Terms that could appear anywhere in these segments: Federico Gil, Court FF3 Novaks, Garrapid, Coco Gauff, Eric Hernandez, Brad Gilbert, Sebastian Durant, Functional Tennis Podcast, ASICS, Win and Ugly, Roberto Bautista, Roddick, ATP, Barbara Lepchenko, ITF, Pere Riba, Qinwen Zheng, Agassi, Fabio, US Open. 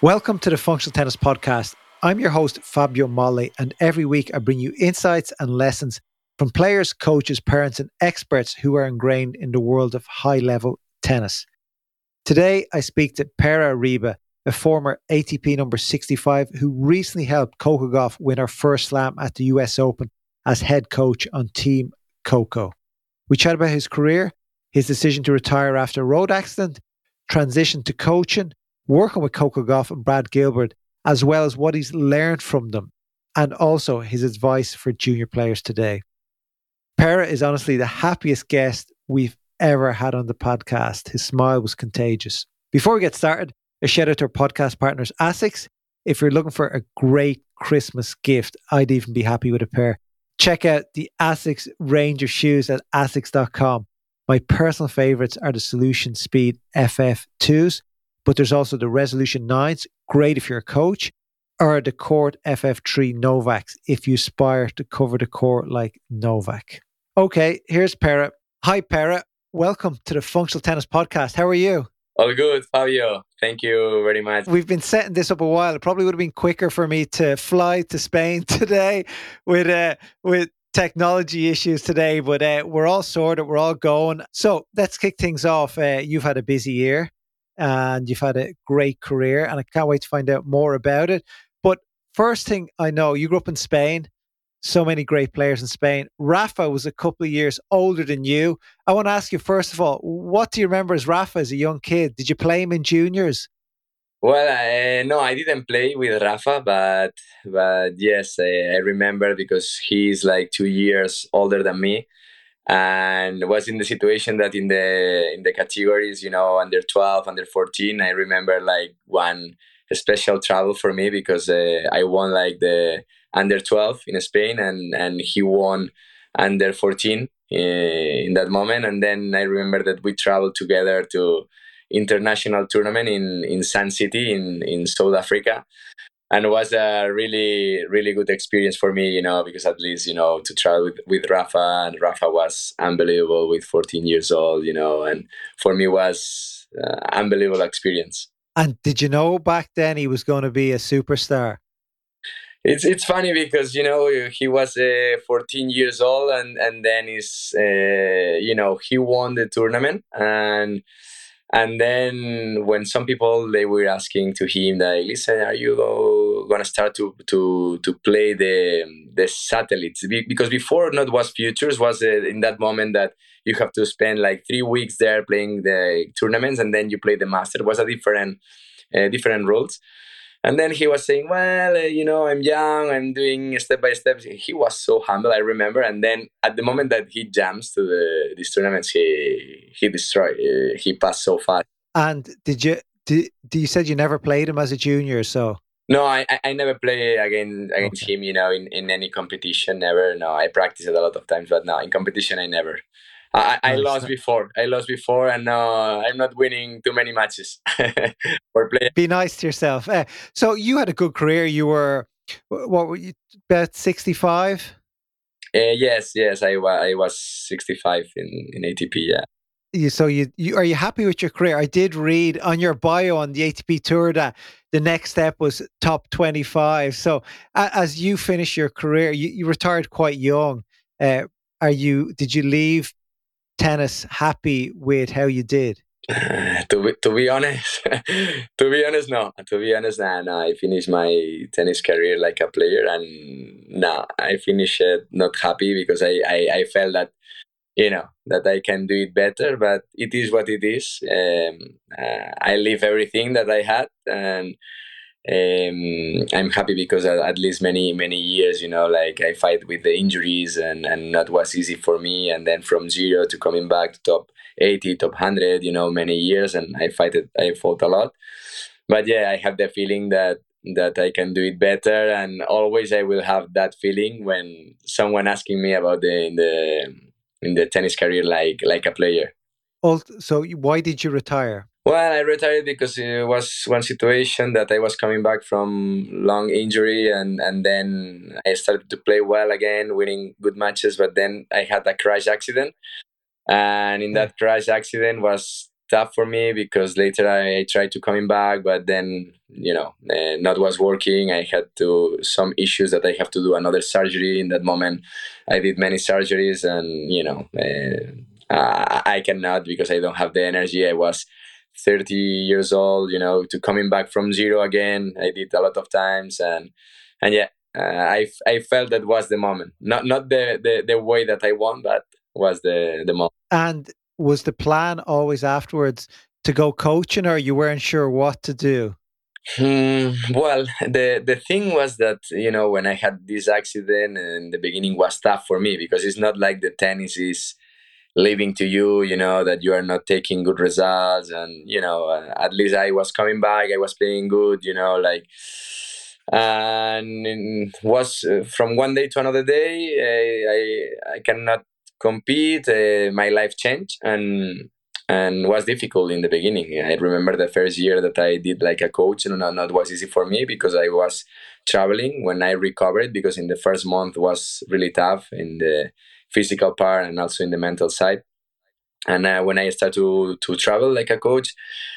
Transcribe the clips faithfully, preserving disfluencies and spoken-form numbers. Welcome to the Functional Tennis Podcast. I'm your host, Fabio, and every week I bring you insights and lessons from players, coaches, parents, and experts who are ingrained in the world of high-level tennis. Today, I speak to Pere Riba, a former A T P number sixty-five who recently helped Coco Gauff win her first slam at the U S Open as head coach on Team Coco. We chat about his career, his decision to retire after a road accident, transition to coaching, working with Coco Gauff and Brad Gilbert, as well as what he's learned from them, and also his advice for junior players today. Pere is honestly the happiest guest we've ever had on the podcast. His smile was contagious. Before we get started, a shout out to our podcast partners, ASICS. If you're looking for a great Christmas gift, I'd even be happy with a pair. Check out the ASICS range of shoes at A S I C S dot com. My personal favorites are the Solution Speed F F twos, but there's also the Resolution nines, great if you're a coach, or the Court F F three Novaks if you aspire to cover the court like Novak. Okay, here's Pere. Hi, Pere. Welcome to the Functional Tennis Podcast. How are you? All good, Fabio. Thank you very much. We've been setting this up a while. It probably would have been quicker for me to fly to Spain today with uh, with technology issues today, but uh, we're all sorted. We're all going. So let's kick things off. Uh, you've had a busy year and you've had a great career, and I can't wait to find out more about it. But first thing I know, you grew up in Spain. So many great players in Spain. Rafa was a couple of years older than you. I want to ask you, first of all, what do you remember as Rafa as a young kid? Did you play him in juniors? Well, uh, no, I didn't play with Rafa, but but yes, I, I remember because he's like two years older than me, and was in the situation that in the in the categories, you know, under twelve, under fourteen, I remember like one special travel for me because uh, I won like the under twelve in Spain, and, and he won under fourteen uh, in that moment. And then I remember that we traveled together to international tournament in, in Sun City in, in South Africa. And it was a really, really good experience for me, you know, because at least, you know, to travel with, with Rafa, and Rafa was unbelievable with fourteen years old, you know, and for me was an unbelievable experience. And did you know back then he was going to be a superstar? It's it's funny because, you know, he was uh, fourteen years old, and, and then he's, uh, you know, he won the tournament. And and then when some people, they were asking to him, like, listen, are you going to start to to to play the the satellites? Because before, not was futures, was in that moment that you have to spend like three weeks there playing the tournaments, and then you play the master. It was a different, uh, different rules. And then he was saying, well, uh, you know, I'm young, I'm doing step by step. He was so humble, I remember. And then at the moment that he jumps to the, these tournaments, he he destroyed, uh, he passed so fast. And did you, did, you said you never played him as a junior, so? No, I I never played against, against okay. him, you know, in, in any competition, never. No, I practiced it a lot of times, but no, in competition, I never. I, I lost before. I lost before, and uh, I'm not winning too many matches. Or play. Be nice to yourself. Uh, so you had a good career. You were, what were you, about sixty-five? Uh, yes, yes, I, I was sixty-five in, in A T P. Yeah. You, so you, you are you happy with your career? I did read on your bio on the A T P tour that the next step was top twenty-five. So uh, as you finish your career, you, you retired quite young. Uh, are you? Did you leave tennis happy with how you did? to be, to be honest, to be honest, no. To be honest, nah, nah, I finished my tennis career like a player, and no, nah, I finished it not happy because I, I, I felt that, you know, that I can do it better, but it is what it is. Um, uh, I leave everything that I had, and Um, I'm happy because at least many, many years, you know, like I fight with the injuries, and, and that was easy for me. And then from zero to coming back to top eighty, top one hundred, you know, many years, and I fight it, I fought a lot. But yeah, I have the feeling that, that I can do it better. And always I will have that feeling when someone asking me about the, in the, in the tennis career, like, like a player. So why did you retire? Well, I retired because it was one situation that I was coming back from long injury, and, and then I started to play well again, winning good matches. But then I had a crash accident, and in that crash accident was tough for me because later I tried to coming back, but then, you know, uh, not was working. I had to some issues that I have to do another surgery in that moment. I did many surgeries and, you know, uh, I cannot because I don't have the energy. I was thirty years old, you know, to coming back from zero again. I did a lot of times and, and yeah, uh, I, I felt that was the moment. Not not the, the, the way that I won, but was the, the moment. And was the plan always afterwards to go coaching, or you weren't sure what to do? Hmm, well, the, the thing was that, you know, when I had this accident and the beginning was tough for me because it's not like the tennis is leaving to you, you know, that you are not taking good results. And, you know, uh, at least I was coming back, I was playing good, you know, like, and it was uh, from one day to another day, I, I, I cannot compete. Uh, my life changed and and was difficult in the beginning. I remember the first year that I did like a coach, and not, not was easy for me because I was traveling when I recovered, because in the first month was really tough in the physical part and also in the mental side. And uh, when I started to, to travel like a coach,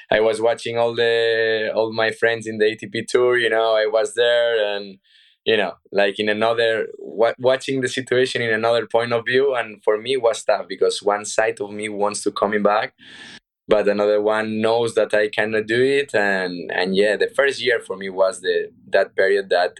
I was watching all the all my friends in the A T P tour, you know, I was there and, you know, like in another, w- watching the situation in another point of view. And for me it was tough because one side of me wants to come back, but another one knows that I cannot do it. And, and yeah, the first year for me was the that period that,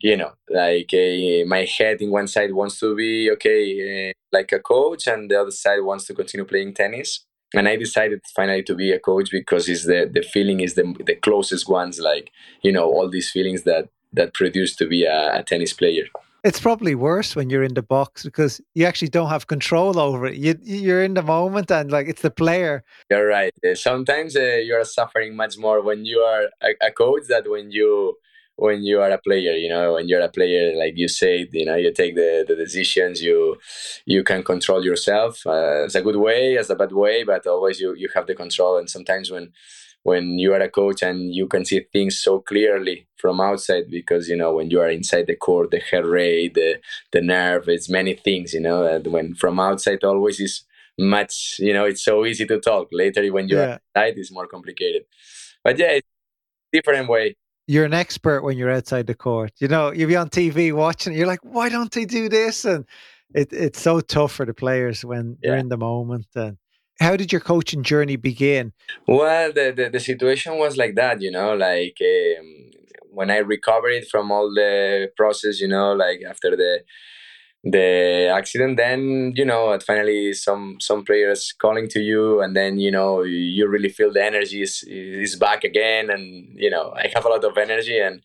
you know, like uh, my head in one side wants to be, okay, uh, like a coach, and the other side wants to continue playing tennis. And I decided finally to be a coach because it's the, the feeling is the the closest ones, like, you know, all these feelings that, that produce to be a, a tennis player. It's probably worse when you're in the box because you actually don't have control over it. You, you're in the moment and like it's the player. You're right. Sometimes uh, you're suffering much more when you are a, a coach than when you... when you are a player, you know, when you're a player, like you said, you know, you take the, the decisions, you you can control yourself. Uh, it's a good way, it's a bad way, but always you, you have the control. And sometimes when when you are a coach and you can see things so clearly from outside, because, you know, when you are inside the court, the heart rate, the, the nerve, it's many things, you know, and when from outside always is much, you know, it's so easy to talk. Later when you're yeah. outside, it's more complicated. But yeah, it's a different way. You're an expert when you're outside the court. You know, you'll be on T V watching it. You're like, why don't they do this? And it, it's so tough for the players when yeah. they're in the moment. And how did your coaching journey begin? Well, the, the, the situation was like that, you know, like um, when I recovered from all the process, you know, like after the the accident, then, you know, finally some some players calling to you, and then, you know, you really feel the energy is, is back again. And, you know, I have a lot of energy and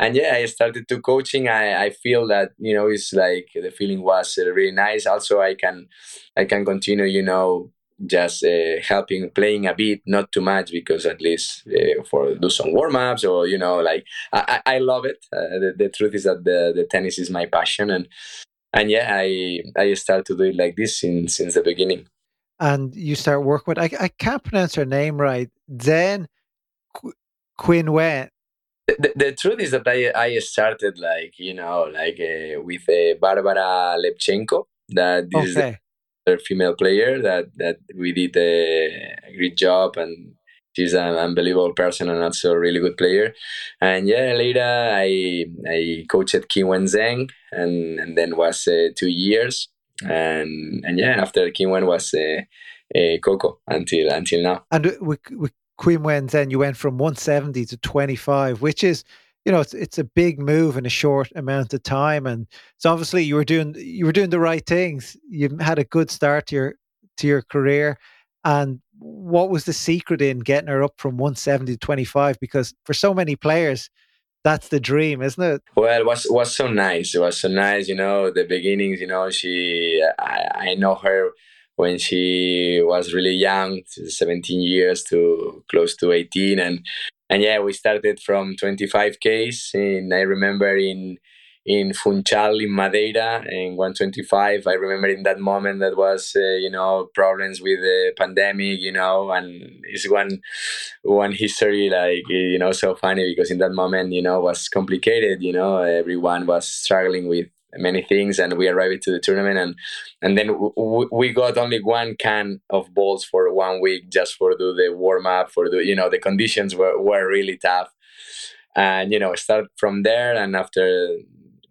and yeah, I started to coaching. I, I feel that, you know, it's like the feeling was really nice. Also, I can I can continue, you know, just uh, helping, playing a bit, not too much, because at least uh, for do some warm-ups or, you know, like I, I love it. Uh, the, the truth is that the, the tennis is my passion. And And yeah, I I started to do it like this since since the beginning. And you start working with, I I can't pronounce her name right, Zheng Qinwen. The, the truth is that I, I started like, you know, like uh, with uh, Barbara Lepchenko, that this okay. is the female player that, that we did a great job, and she's an unbelievable person and also a really good player. And yeah, later I I coached Qinwen Zheng, and, and then was uh, two years. And and yeah, after Qinwen was uh, uh, Coco until until now. And with, with Qinwen Zheng, you went from one seventy to twenty-five, which is, you know, it's it's a big move in a short amount of time. And so obviously you were doing you were doing the right things. You had a good start to your to your career. And what was the secret in getting her up from one seventy to twenty-five? Because for so many players, that's the dream, isn't it? Well, it was, was so nice. It was so nice, you know, the beginnings, you know, she, I, I know her when she was really young, seventeen years to close to eighteen. And, and yeah, we started from twenty-five Ks. And I remember in, in Funchal, in Madeira, in one twenty-five. I remember in that moment that was, uh, you know, problems with the pandemic, you know, and it's one one history, like, you know, so funny because in that moment, you know, was complicated, you know, everyone was struggling with many things, and we arrived to the tournament, and and then w- we got only one can of balls for one week just for do the warm up, for do you know the conditions were, were really tough, and you know start from there, and after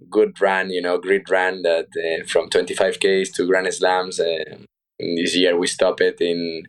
good run, you know grid run that uh, from twenty-five Ks to Grand Slams. Uh, this year we stopped it in.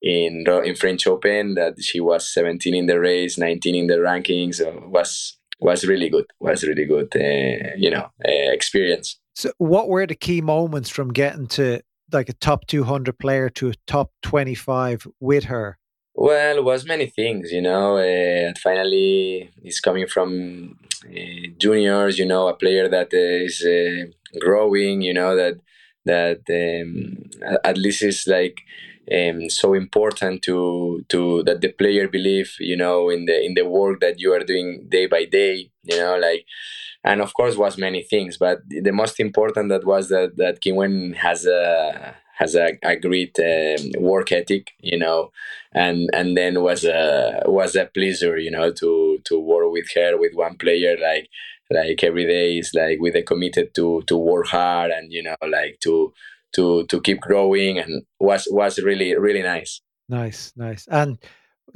In in French Open, that she was seventeen in the race, nineteen in the rankings. So was was really good. Was really good. Uh, you know, uh, experience. So, what were the key moments from getting to like a top two hundred player to a top twenty five with her? Well, it was many things. You know, uh, finally, it's coming from uh, juniors. You know, a player that uh, is uh, growing. You know that that um, at least is like. Um, so important to to that the player believe, you know, in the in the work that you are doing day by day, you know, like, and of course was many things, but the most important that was that that Qinwen has a has a, a great uh, work ethic, you know, and and then was a was a pleasure, you know, to to work with her with one player like like every day is like with a committed to to work hard and you know like to. to to keep growing, and was was really really nice nice nice and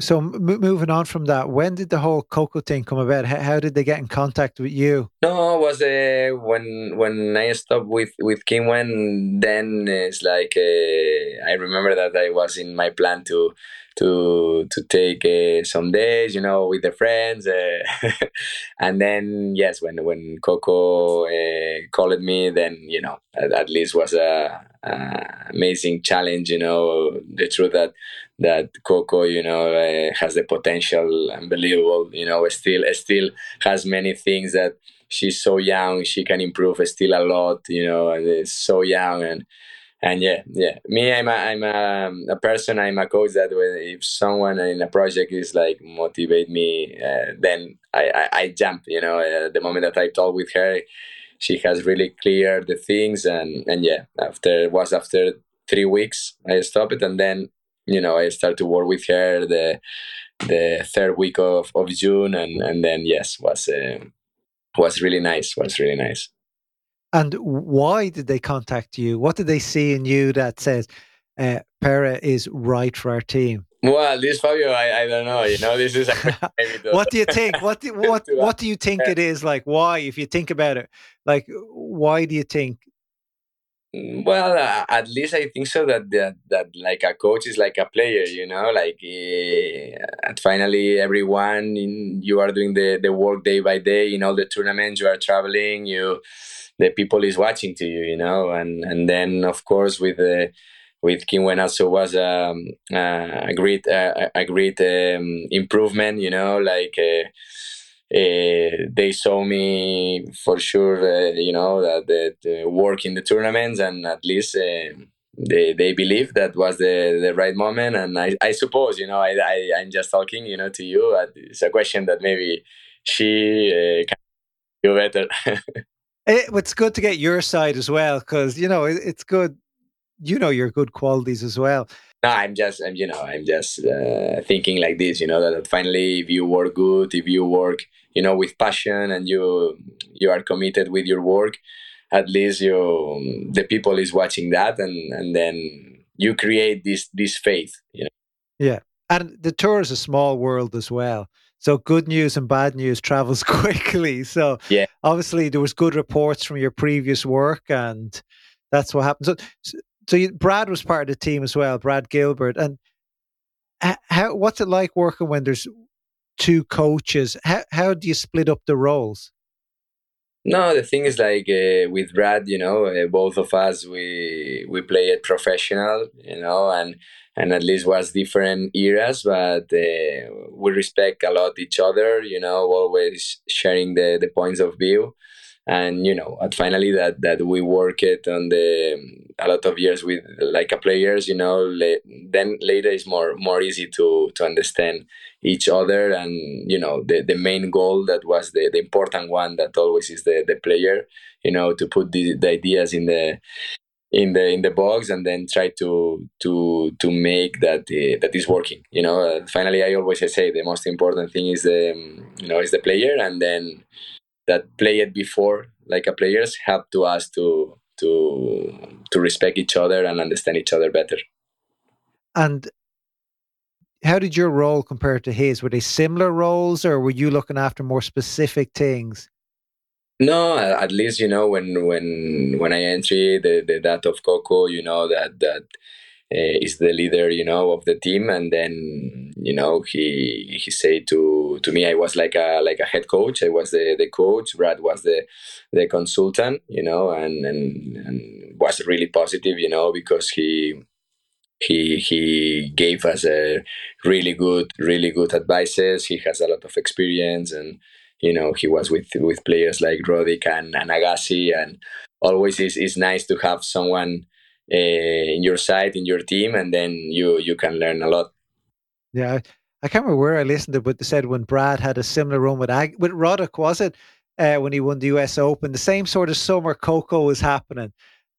so m- moving on from that, when did the whole Coco thing come about? H- how did they get in contact with you? No, it was uh, when when I stopped with with Qinwen, then it's like uh, I remember that I was in my plan to to to take uh, some days, you know, with the friends, uh, and then yes, when when Coco uh, called me, then you know at, at least was a, a amazing challenge, you know, the truth that that Coco, you know, uh, has the potential, unbelievable, you know, still still has many things that she's so young, she can improve still a lot, you know, and is so young and. And yeah, yeah. Me, I'm a, I'm a, a person. I'm a coach that when, if someone in a project is like motivate me, uh, then I, I, I jump. You know, uh, the moment that I talk with her, she has really cleared the things. And, and yeah, after was after three weeks I stopped it, and then you know I start to work with her the the third week of, of June, and, and then yes, was uh, was really nice. Was really nice. And why did they contact you? What did they see in you that says, uh, Pere is right for our team? Well, this Fabio, I, I don't know. You know, this is a- what do you think? What do, what what do you think it is? Like, why? If you think about it, like, why do you think? Well, uh, at least I think so that, that that like a coach is like a player, you know, like uh, finally everyone in, you are doing the, the work day by day in all the tournaments, you are traveling, you. The people is watching to you, you know, and, and then of course with uh, with Qinwen also was um, uh, a great uh, a great um, improvement, you know, like uh, uh, they saw me for sure, uh, you know, that, that uh, work in the tournaments, and at least uh, they they believe that was the, the right moment, and I, I suppose, you know, I, I I'm just talking, you know, to you. It's a question that maybe she uh, can do better. It, it's good to get your side as well, because you know it, it's good. You know your good qualities as well. No, I'm just, I'm, you know, I'm just uh, thinking like this. You know that, that finally, if you work good, if you work, you know, with passion, and you you are committed with your work, at least you the people is watching that, and, and then you create this this faith. You know. Yeah, and the tour is a small world as well. So good news and bad news travels quickly. So yeah. Obviously there was good reports from your previous work, and that's what happened. So, so you, Brad was part of the team as well, Brad Gilbert. And how? What's it like working when there's two coaches? How how do you split up the roles? No, the thing is like uh, with Brad, you know, uh, both of us we we play at professional, you know, and. And at least was different eras, but uh, we respect a lot each other, you know, always sharing the, the points of view. And, you know, and finally that, that we work it on the a lot of years with like a players, you know, le- then later it's more more easy to, to understand each other. And, you know, the, the main goal that was the, the important one that always is the, the player, you know, to put the, the ideas in the... in the in the box, and then try to to to make that uh, that is working, you know. Uh, finally, I always say the most important thing is the um, you know is the player, and then that play it before like a players help to us to to to respect each other and understand each other better. And how did your role compare to his? Were they similar roles, or were you looking after more specific things? No, at least, you know, when when when I entry, the, the that of Coco, you know, that that uh, is the leader, you know, of the team, and then, you know, he he said to to me, I was like a like a head coach. I was the, the coach. Brad was the the consultant, you know, and, and and was really positive, you know, because he he he gave us a really good really good advices. He has a lot of experience, and, you know, he was with, with players like Roddick and, and Agassi, and always is is nice to have someone uh, in your side, in your team, and then you you can learn a lot. Yeah, I can't remember where I listened to, but they said when Brad had a similar run with Ag- with Roddick, was it uh, when he won the U S Open, the same sort of summer Coco was happening,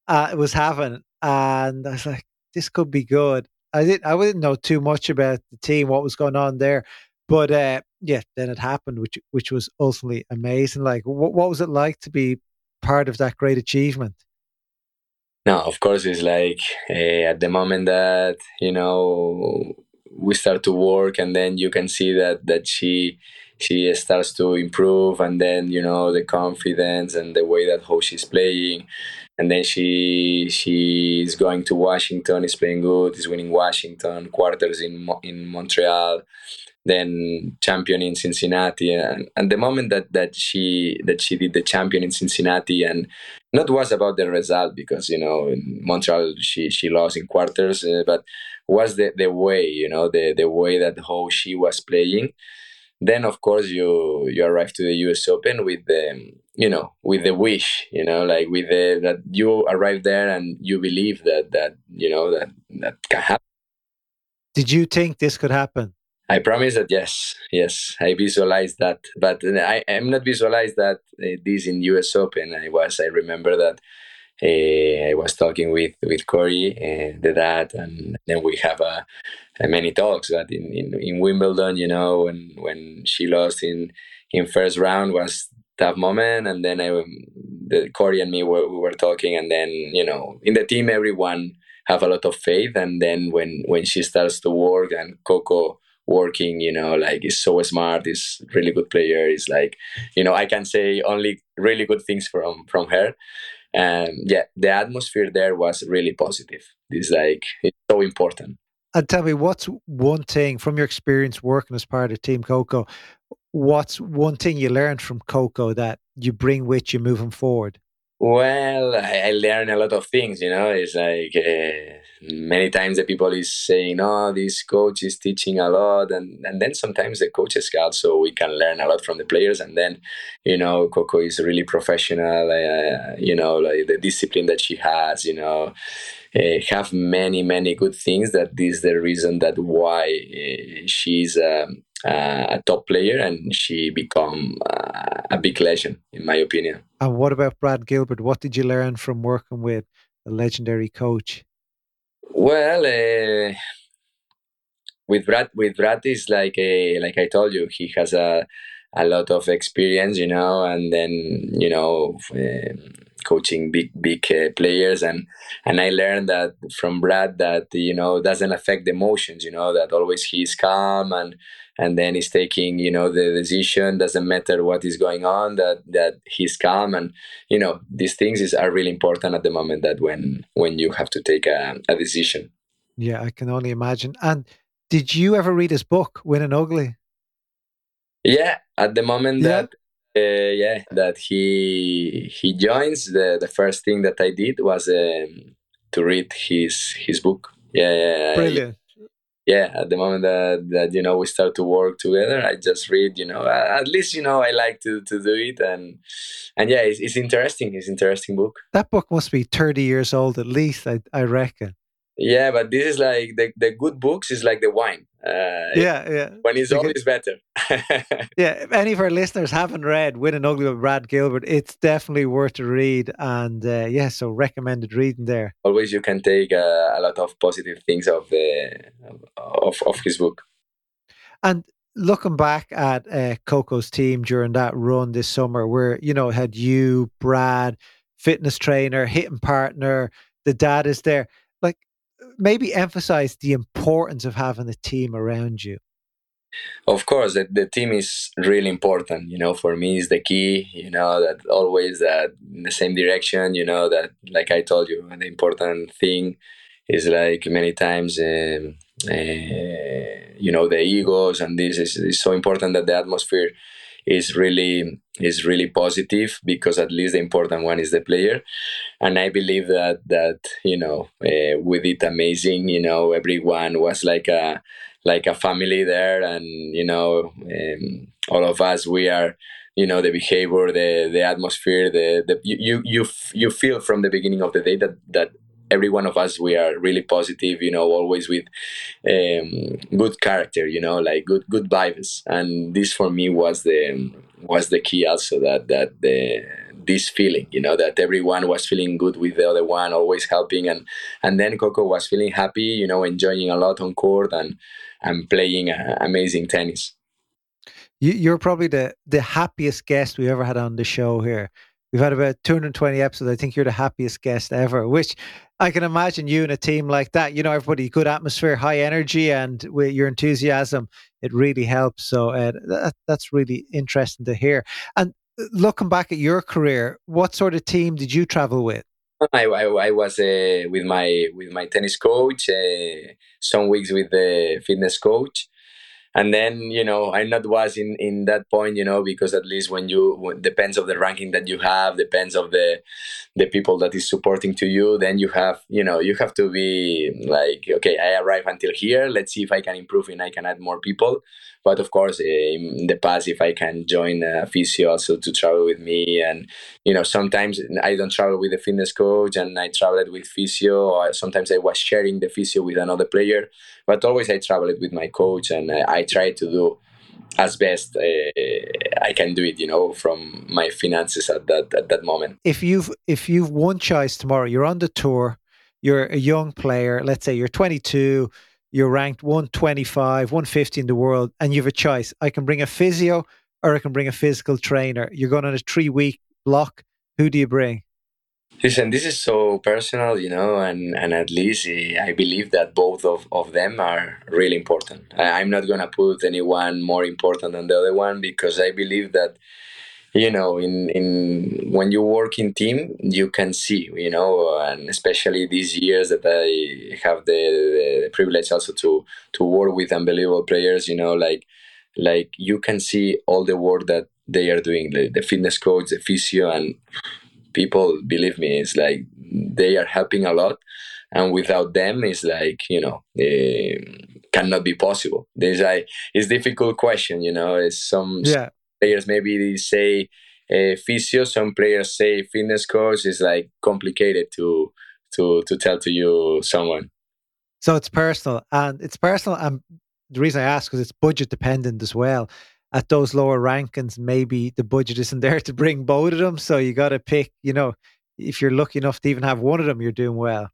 uh, was having, and I was like, this could be good. I didn't I didn't know too much about the team, what was going on there. But uh, yeah, then it happened, which which was ultimately amazing. Like, what what was it like to be part of that great achievement? No, of course, it's like uh, at the moment that, you know, we start to work, and then you can see that that she she starts to improve, and then, you know, the confidence and the way that how she's playing, and then she she is going to Washington, is playing good, is winning Washington, quarters in in Montreal, then champion in Cincinnati, and, and the moment that, that she that she did the champion in Cincinnati, and not was about the result, because, you know, in Montreal she, she lost in quarters, uh, but was the, the way, you know, the, the way that how she was playing. Then of course you you arrive to the U S Open with the, you know, with the wish, you know, like with the, that you arrive there and you believe that that you know that that can happen. Did you think this could happen? I promise that yes, yes, I visualized that, but I am not visualized that uh, this in U S Open. I was, I remember that uh, I was talking with with Corey, uh, the dad, and then we have a, a many talks. That in, in, in Wimbledon, you know, when when she lost in in first round was tough moment, and then I, the Corey and me were we were talking, and then, you know, in the team everyone have a lot of faith, and then when when she starts to work and Coco working, you know, like, is so smart, is really good player, is like, you know, I can say only really good things from from her. And um, yeah, the atmosphere there was really positive. It's like, it's so important. And tell me, what's one thing from your experience working as part of Team Coco, what's one thing you learned from Coco that you bring with you moving forward? Well, I, I learned a lot of things, you know. It's like uh, many times the people is saying, oh, this coach is teaching a lot. And, and then sometimes the coaches also, we can learn a lot from the players. And then, you know, Coco is really professional, uh, you know, like the discipline that she has, you know, uh, have many, many good things. That this is the reason that why uh, she's um, uh, a top player, and she become uh, a big legend, in my opinion. And what about Brad Gilbert? What did you learn from working with a legendary coach? Well, uh, with Brad, with Brad is like a, like I told you, he has a a lot of experience, you know, and then, you know, uh, coaching big big uh, players, and and I learned that from Brad that, you know, doesn't affect the emotions, you know, that always he's calm and. And then he's taking, you know, the decision, doesn't matter what is going on, that, that he's calm. And, you know, these things is are really important at the moment that when when you have to take a, a decision. Yeah, I can only imagine. And did you ever read his book, Win and Ugly? Yeah, at the moment yeah. that uh, yeah that he he joins, the, the first thing that I did was um, to read his his book. Yeah, yeah. Brilliant. I, Yeah, at the moment that, that, you know, we start to work together, I just read, you know, at least, you know, I like to, to do it. And and yeah, it's, it's interesting. It's an interesting book. That book must be thirty years old at least, I I reckon. Yeah, but this is like the, the good books is like the wine. Uh, yeah, yeah. When it's old, it's better. Yeah, if any of our listeners haven't read Win and Ugly with Brad Gilbert, it's definitely worth to read. And uh, yeah, so recommended reading there. Always you can take uh, a lot of positive things of, the, of, of his book. And looking back at uh, Coco's team during that run this summer, where, you know, had you, Brad, fitness trainer, hitting partner, the dad is there, like maybe emphasize the importance of having a team around you. Of course, the, the team is really important, you know, for me is the key, you know, that always that in the same direction, you know, that like I told you, the important thing is like many times, um, uh, you know, the egos and this is, is so important that the atmosphere is really is really positive, because at least the important one is the player. And I believe that, that you know, uh, with it amazing, you know, everyone was like a, like a family there, and you know, um, all of us, we are, you know, the behavior, the the atmosphere, the the you you you feel from the beginning of the day that that every one of us, we are really positive, you know, always with um, good character, you know, like good good vibes, and this for me was the was the key also, that that the this feeling, you know, that everyone was feeling good with the other one, always helping, and and then Coco was feeling happy, you know, enjoying a lot on court and and playing uh, amazing tennis. You, you're probably the the happiest guest we ever had on the show here. We've had about two hundred twenty episodes. I think you're the happiest guest ever, which I can imagine you and a team like that, you know, everybody, good atmosphere, high energy, and with your enthusiasm, it really helps. So uh, that, that's really interesting to hear. And looking back at your career, what sort of team did you travel with? I, I, I was uh, with my with my tennis coach, uh, some weeks with the fitness coach. And then, you know, I not was in, in that point, you know, because at least when you, depends of the ranking that you have, depends of the the people that is supporting to you, then you have, you know, you have to be like, okay, I arrive until here, let's see if I can improve and I can add more people. But of course, in the past, if I can join a physio also to travel with me, and, you know, sometimes I don't travel with a fitness coach and I traveled with physio, or sometimes I was sharing the physio with another player, but always I traveled with my coach, and I, I try to do as best uh, I can do it, you know, from my finances at that at that moment. If you've, if you've one choice tomorrow, you're on the tour, you're a young player, let's say you're twenty-two, you're ranked one twenty-five, one fifty in the world, and you have a choice. I can bring a physio or I can bring a physical trainer. You're going on a three-week block. Who do you bring? Listen, this is so personal, you know, and, and at least I believe that both of, of them are really important. I, I'm not going to put anyone more important than the other one, because I believe that, you know, in, in when you work in team, you can see, you know, and especially these years that I have the, the privilege also to, to work with unbelievable players, you know, like like you can see all the work that they are doing, the, the fitness coach, the physio, and people, believe me, it's like they are helping a lot. And without them, it's like, you know, it cannot be possible. There's like, it's a difficult question, you know, it's some... Yeah. Players maybe say uh, physio, some players say fitness coach. It's like complicated to to to tell to you someone. So it's personal, and it's personal. And the reason I ask is it's budget dependent as well. At those lower rankings, maybe the budget isn't there to bring both of them. So you got to pick. You know, if you're lucky enough to even have one of them, you're doing well.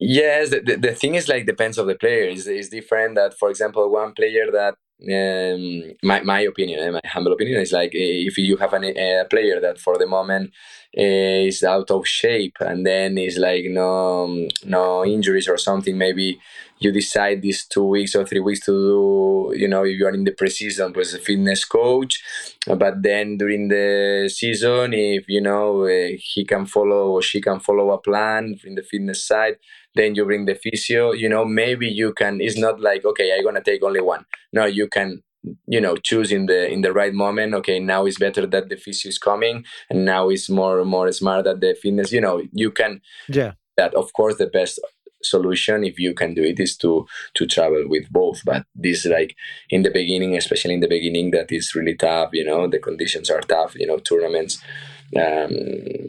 Yes, the the, the thing is like depends on the player. It's, it's different that, for example, one player that. Um, my my opinion, my humble opinion, is like if you have an, a player that for the moment uh, is out of shape, and then is like no no injuries or something. Maybe you decide these two weeks or three weeks to do, you know, if you are in the preseason with a fitness coach, but then during the season, if you know uh, he can follow or she can follow a plan in the fitness side. Then you bring the physio, you know, maybe you can, it's not like, okay, I'm going to take only one. No, you can, you know, choose in the in the right moment. Okay, now it's better that the physio is coming, and now it's more more smart that the fitness, you know, you can, yeah. That of course the best solution, if you can do it, is to to travel with both. But this like in the beginning, especially in the beginning, that is really tough, you know, the conditions are tough, you know, tournaments Um,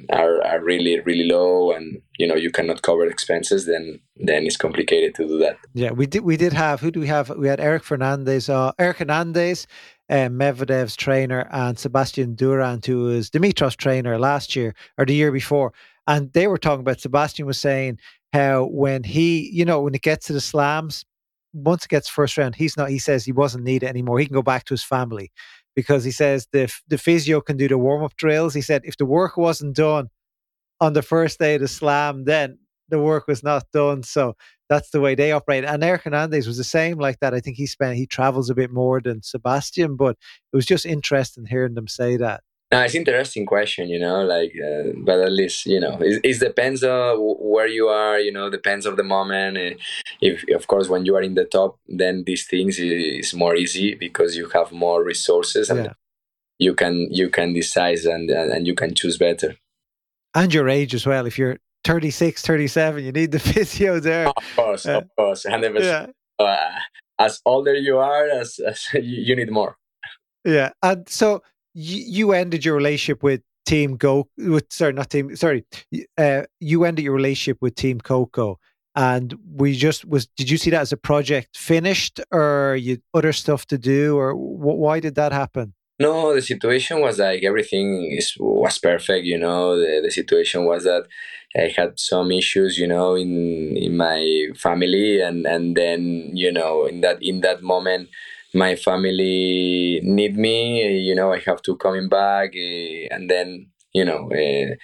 are are really really low, and you know you cannot cover expenses. Then then it's complicated to do that. Yeah, we did we did have who do we have? We had Eric Fernandez, uh, Eric Hernandez, uh, Medvedev's trainer, and Sebastian Durant, who was Dimitrov's trainer last year or the year before. And they were talking about Sebastian was saying how when he you know when it gets to the slams, once it gets first round, he's not, he says he wasn't needed anymore. He can go back to his family, because he says the the physio can do the warm-up drills. He said if the work wasn't done on the first day of the slam, then the work was not done. So that's the way they operate. And Eric Hernandez was the same like that. I think he spent, he travels a bit more than Sebastian, but it was just interesting hearing them say that. No, it's an interesting question, you know, like, uh, but at least, you know, it, it depends on where you are, you know, depends on the moment. If, of course, when you are in the top, then these things is more easy because you have more resources and yeah. you can you can decide and and you can choose better. And your age as well. If you're thirty-six, thirty-seven, you need the physio there. Of course, uh, of course. And yeah. uh, as older you are, as, as you need more. Yeah, and so... You ended your relationship with Team Go. With, sorry, not Team. Sorry, uh, you ended your relationship with Team Coco, and we just was. Did you see that as a project finished, or you other stuff to do, or wh- why did that happen? No, the situation was like everything is, was perfect. You know, the, the situation was that I had some issues, you know, in in my family, and, and then you know, in that in that moment. My family need me, you know, I have to coming back. Uh, and then, you know, uh, it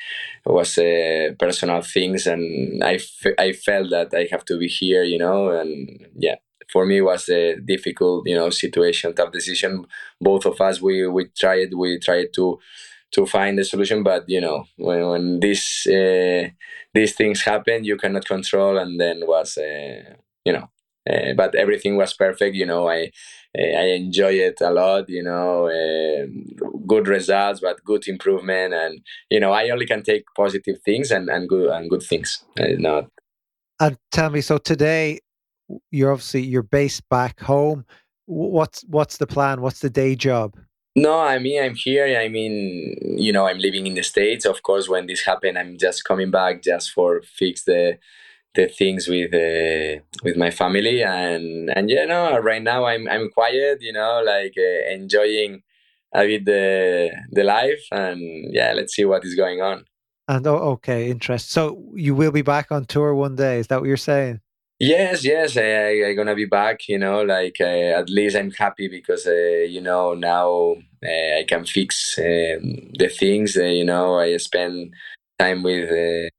was uh, personal things. And I, f- I felt that I have to be here, you know. And yeah, for me, it was a difficult, you know, situation, tough decision. Both of us, we, we tried, we tried to to find a solution. But, you know, when, when this, uh, these things happen, you cannot control. And then was, uh, you know, uh, but everything was perfect, you know, I... I enjoy it a lot, you know, uh, good results, but good improvement. And, you know, I only can take positive things and, and good and good things. Uh, not. And tell me, so today, you're obviously, you're based back home. What's what's the plan? What's the day job? No, I mean, I'm here. I mean, you know, I'm living in the States. Of course, when this happened, I'm just coming back just for fix the... the things with uh, with my family and and you know right now I'm I'm quiet, you know, like uh, enjoying a bit the the life, and yeah, let's see what is going on. And oh, okay, interesting. So you will be back on tour one day, is that what you're saying? Yes, yes, I, I, I'm gonna be back. You know, like uh, at least I'm happy because uh, you know now uh, I can fix uh, the things. Uh, you know, I spend time with. Uh,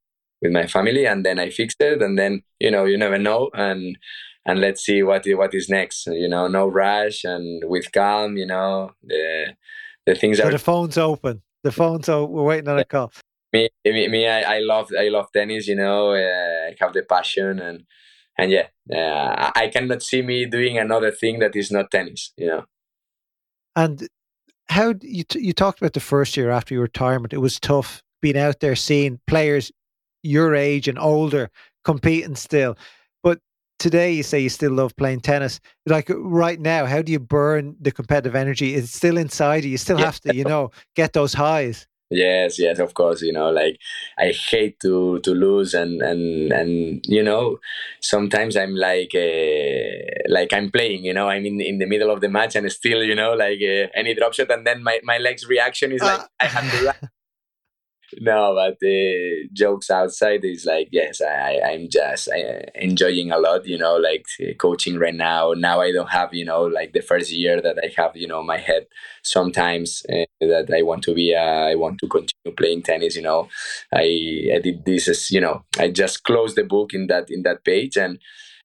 with my family, and then I fixed it, and then, you know, you never know, and and let's see what what is next, you know, no rush, and with calm, you know, the the things so are... the phone's open, the phone's open, we're waiting on a call. Me, me, me I, I love I love tennis, you know, uh, I have the passion, and, and yeah, uh, I cannot see me doing another thing that is not tennis, you know. And how, you, t- you talked about the first year after your retirement, it was tough being out there seeing players your age and older competing still, but today you say you still love playing tennis. Like right now, how do you burn the competitive energy? It's still inside you, you still yeah. have to, you know, get those highs. Yes yes of course, you know, like I hate to to lose, and and and you know, sometimes I'm like uh, like I'm playing, you know, I'm in, in the middle of the match, and still, you know, like uh, any drop shot, and then my, my legs reaction is like uh. I have to run. No, but the uh, jokes outside is like, yes, I, I'm just I, enjoying a lot, you know, like coaching right now. Now I don't have, you know, like the first year that I have, you know, my head sometimes uh, that I want to be, uh, I want to continue playing tennis, you know. I I did this, as, you know, I just closed the book in that in that page. And,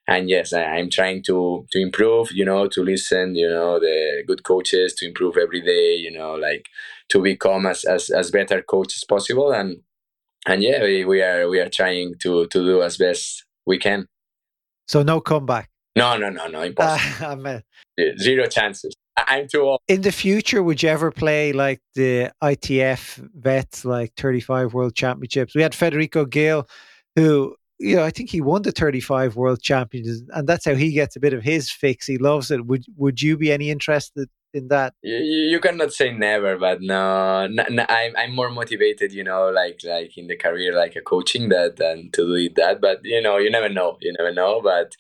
and yes, I, I'm trying to, to improve, you know, to listen, you know, the good coaches, to improve every day, you know, like. To become as, as, as better coach as possible, and and yeah, we, we are we are trying to, to do as best we can. So no comeback. No, no, no, no, impossible. Uh, I mean, zero chances. I'm too old. In the future, would you ever play like the I T F vets, like thirty-five World Championships? We had Federico Gil, who, you know, I think he won the thirty-five World Championships, and that's how he gets a bit of his fix. He loves it. Would Would you be any interested? In that you, you cannot say never, but no, no, no I'm, I'm more motivated, you know, like like in the career, like a coaching that than to do that. But you know, you never know, you never know. But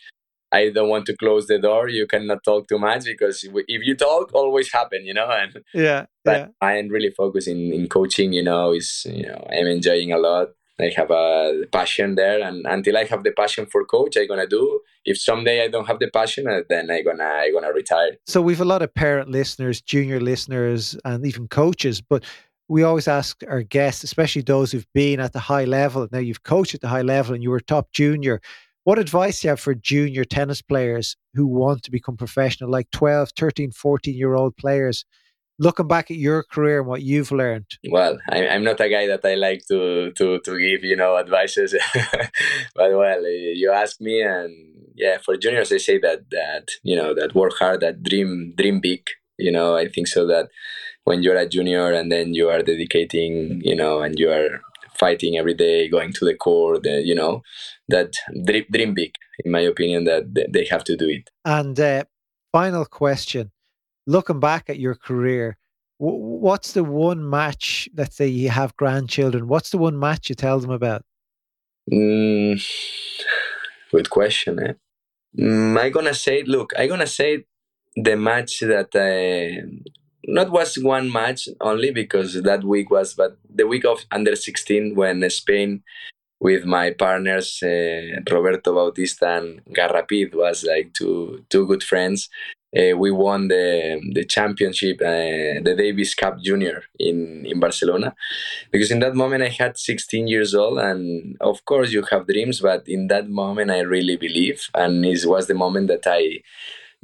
I don't want to close the door. You cannot talk too much because if you talk, always happen, you know. And yeah, but yeah. I am really focusing in coaching. You know, is you know, I'm enjoying a lot. I have a passion there, and until I have the passion for coach, I'm gonna do if someday I don't have the passion, then I'm gonna I'm gonna retire. So we've a lot of parent listeners, junior listeners, and even coaches, but we always ask our guests, especially those who've been at the high level. Now you've coached at the high level and you were top junior. What advice do you have for junior tennis players who want to become professional, like twelve, thirteen, fourteen-year-old players? Looking back at your career and what you've learned. Well, I'm not a guy that I like to to, to give, you know, advices. But, well, you ask me, and yeah, for juniors, I say that, that you know, that work hard, that dream dream big. You know, I think so that when you're a junior and then you are dedicating, you know, and you are fighting every day, going to the court, uh, you know, that dream, dream big, in my opinion, that they have to do it. And uh, final question, looking back at your career, w- what's the one match, let's say you have grandchildren, what's the one match you tell them about? Mm, good question. Eh? Mm, I'm going to say, look, I'm going to say the match that I... Not was one match only because that week was, but the week of under sixteen when Spain with my partners, uh, Roberto Bautista and Garrapid, was like two two good friends. Uh, we won the the championship, uh, the Davis Cup Junior in, in Barcelona. Because in that moment I had sixteen years old, and of course you have dreams, but in that moment I really believe, and it was the moment that I...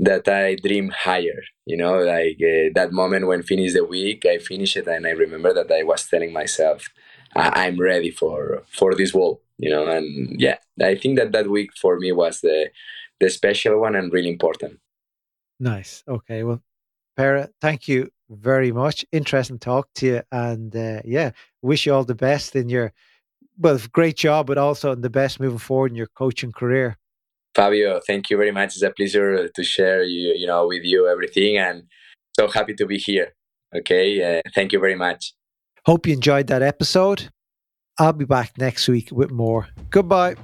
that I dream higher, you know, like uh, that moment when finish the week, I finish it, and I remember that I was telling myself, I- I'm ready for, for this world, you know, and yeah, I think that that week for me was the, the special one and really important. Nice. Okay. Well, Pere, thank you very much. Interesting talk to you, and uh, yeah, wish you all the best in your, well, great job, but also the best moving forward in your coaching career. Fabio, thank you very much. It's a pleasure to share, you, you know, with you everything, and so happy to be here. Okay, uh, thank you very much. Hope you enjoyed that episode. I'll be back next week with more. Goodbye.